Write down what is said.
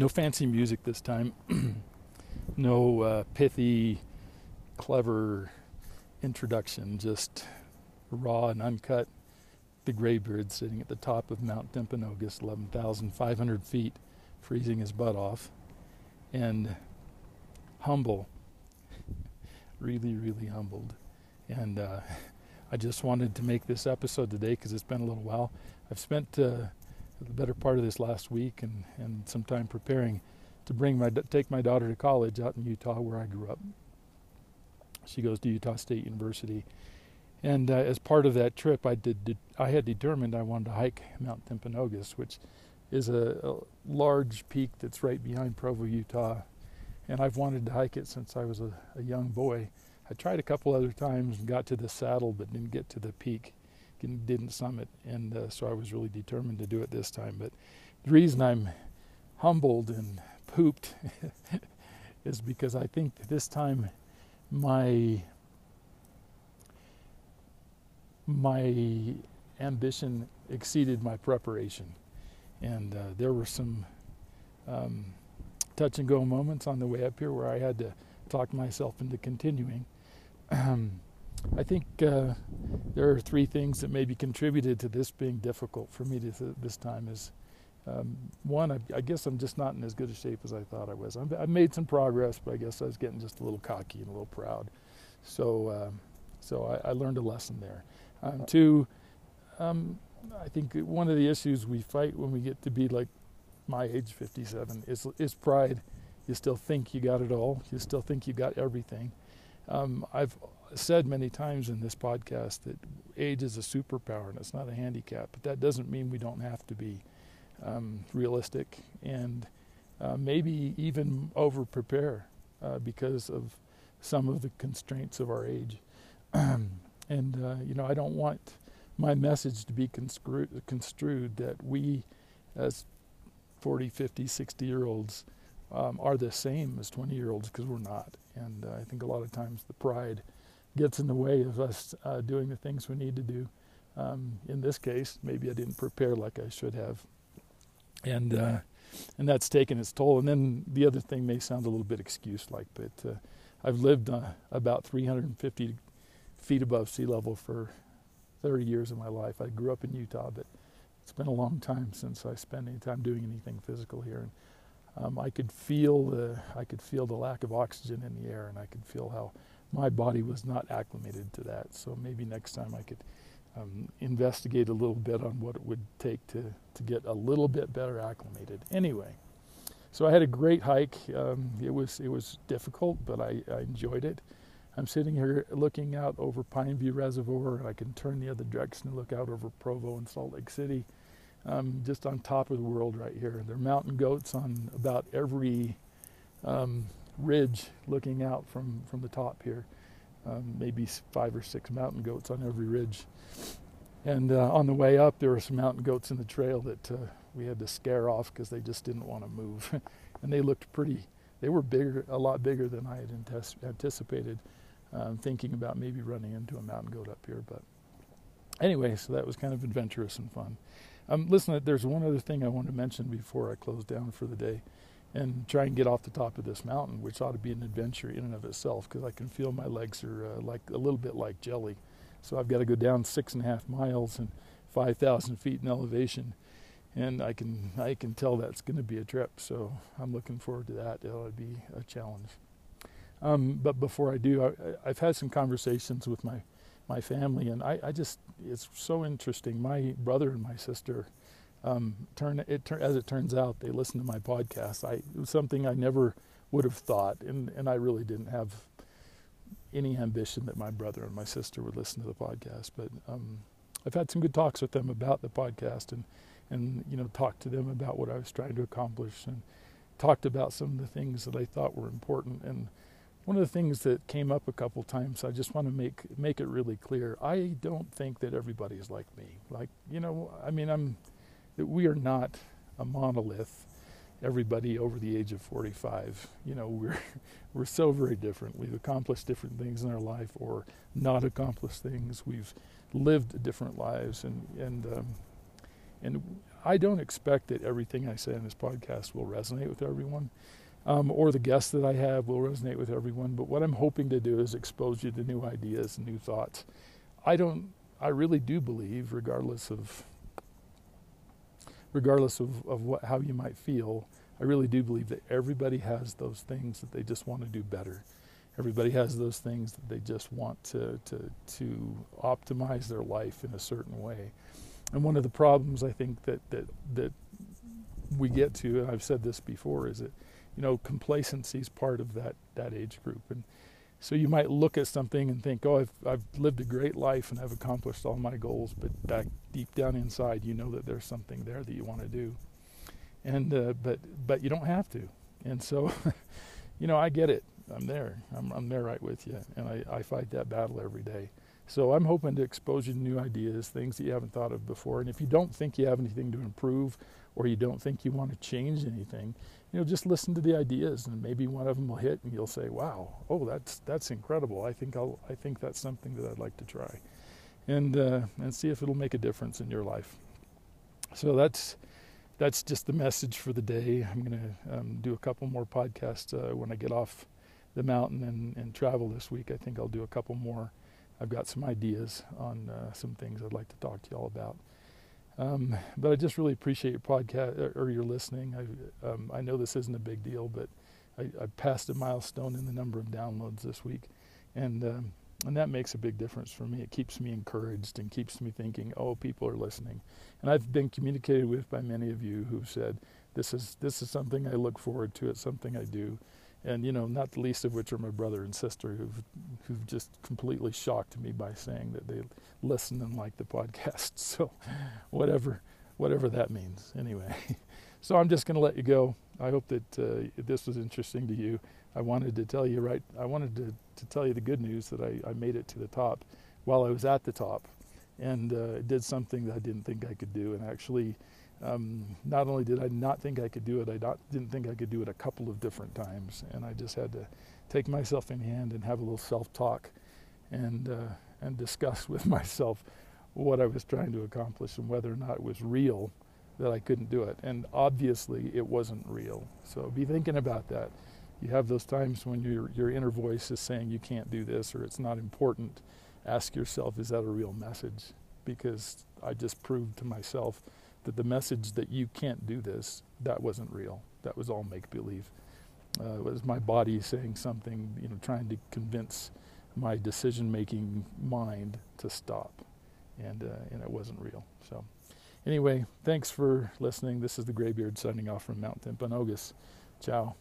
No fancy music this time. No pithy, clever introduction, just raw and uncut. The graybeard sitting at the top of Mount Timpanogos, 11,500 feet, freezing his butt off, and humble, really, really humbled. And I just wanted to make this episode today because it's been a little while. I've spent the better part of this last week and some time preparing to take my daughter to college out in Utah, where I grew up. She goes to Utah State University. And as part of that trip, I had determined I wanted to hike Mount Timpanogos, which is a large peak that's right behind Provo, Utah. And I've wanted to hike it since I was a young boy. I tried a couple other times and got to the saddle, but didn't get to the peak, didn't summit. And so I was really determined to do it this time. But the reason I'm humbled and pooped is because I think that this time my ambition exceeded my preparation, and there were some touch and go moments on the way up here where I had to talk myself into continuing. I think there are three things that maybe contributed to this being difficult for me this time. Is one, I guess I'm just not in as good a shape as I thought I was. I made some progress, but I guess I was getting just a little cocky and a little proud. So I learned a lesson there. Two, I think one of the issues we fight when we get to be like my age, 57, is pride. You still think you got it all. You still think you got everything. I've said many times in this podcast that age is a superpower and it's not a handicap, but that doesn't mean we don't have to be realistic and maybe even over-prepare because of some of the constraints of our age. And, I don't want my message to be construed that we as 40, 50, 60-year-olds are the same as 20-year-olds, because we're not. And I think a lot of times the pride gets in the way of us doing the things we need to do. In this case, maybe I didn't prepare like I should have. And that's taken its toll. And then the other thing may sound a little bit excuse-like, but I've lived about 350 feet above sea level for 30 years of my life. I grew up in Utah, but it's been a long time since I spent any time doing anything physical here. And I could feel the lack of oxygen in the air, and I could feel how my body was not acclimated to that. So maybe next time I could investigate a little bit on what it would take to get a little bit better acclimated. Anyway, so I had a great hike. It was difficult, but I enjoyed it. I'm sitting here looking out over Pineview Reservoir, and I can turn the other direction and look out over Provo and Salt Lake City. I'm just on top of the world right here. There are mountain goats on about every ridge looking out from the top here. Maybe 5 or 6 mountain goats on every ridge. And on the way up, there were some mountain goats in the trail that we had to scare off because they just didn't want to move. And they looked pretty. They were a lot bigger than I had anticipated. Thinking about maybe running into a mountain goat up here, but anyway, so that was kind of adventurous and fun. Listen, there's one other thing I want to mention before I close down for the day, and try and get off the top of this mountain, which ought to be an adventure in and of itself, because I can feel my legs are like a little bit like jelly. So I've got to go down 6.5 miles and 5,000 feet in elevation, and I can tell that's going to be a trip. So I'm looking forward to that. It ought to be a challenge. But before I do, I've had some conversations with my family, and it's so interesting. My brother and my sister, as it turns out, they listen to my podcast. It was something I never would have thought, and I really didn't have any ambition that my brother and my sister would listen to the podcast. But I've had some good talks with them about the podcast, and talked to them about what I was trying to accomplish, and talked about some of the things that I thought were important. And one of the things that came up a couple times, I just want to make it really clear. I don't think that everybody is like me. We are not a monolith. Everybody over the age of 45, we're so very different. We've accomplished different things in our life, or not accomplished things. We've lived different lives, and I don't expect that everything I say on this podcast will resonate with everyone, or the guests that I have will resonate with everyone. But what I'm hoping to do is expose you to new ideas and new thoughts. I really do believe, regardless of how you might feel, I really do believe that everybody has those things that they just want to do better. Everybody has those things that they just want to optimize their life in a certain way. And one of the problems I think that we get to, and I've said this before, is that, you know, complacency is part of that age group. And so you might look at something and think, oh, I've lived a great life and I've accomplished all my goals, but back deep down inside, you know that there's something there that you want to do. And but you don't have to. And so, you know, I get it. I'm there. I'm there right with you. And I fight that battle every day. So I'm hoping to expose you to new ideas, things that you haven't thought of before. And if you don't think you have anything to improve, or you don't think you want to change anything, you know, just listen to the ideas, and maybe one of them will hit, and you'll say, "Wow, oh, that's incredible. I think that's something that I'd like to try," and see if it'll make a difference in your life. So that's just the message for the day. I'm gonna do a couple more podcasts when I get off the mountain and travel this week. I think I'll do a couple more. I've got some ideas on some things I'd like to talk to you all about. But I just really appreciate your podcast or your listening. I know this isn't a big deal, but I passed a milestone in the number of downloads this week. And that makes a big difference for me. It keeps me encouraged and keeps me thinking, oh, people are listening. And I've been communicated with by many of you who've said, this is something I look forward to. It's something I do. And, you know, not the least of which are my brother and sister who've just completely shocked me by saying that they listen and like the podcast. So whatever that means. Anyway, so I'm just going to let you go. I hope that this was interesting to you. I wanted to tell you the good news that I made it to the top while I was at the top, and did something that I didn't think I could do. And actually, not only did I not think I could do it, I didn't think I could do it a couple of different times. And I just had to take myself in hand and have a little self-talk and discuss with myself what I was trying to accomplish and whether or not it was real that I couldn't do it. And obviously it wasn't real. So be thinking about that. You have those times when your inner voice is saying you can't do this or it's not important. Ask yourself, is that a real message? Because I just proved to myself that the message that you can't do this, that wasn't real. That was all make-believe. It was my body saying something, you know, trying to convince my decision-making mind to stop, and it wasn't real. So anyway, thanks for listening. This is the Graybeard signing off from Mount Timpanogos. Ciao.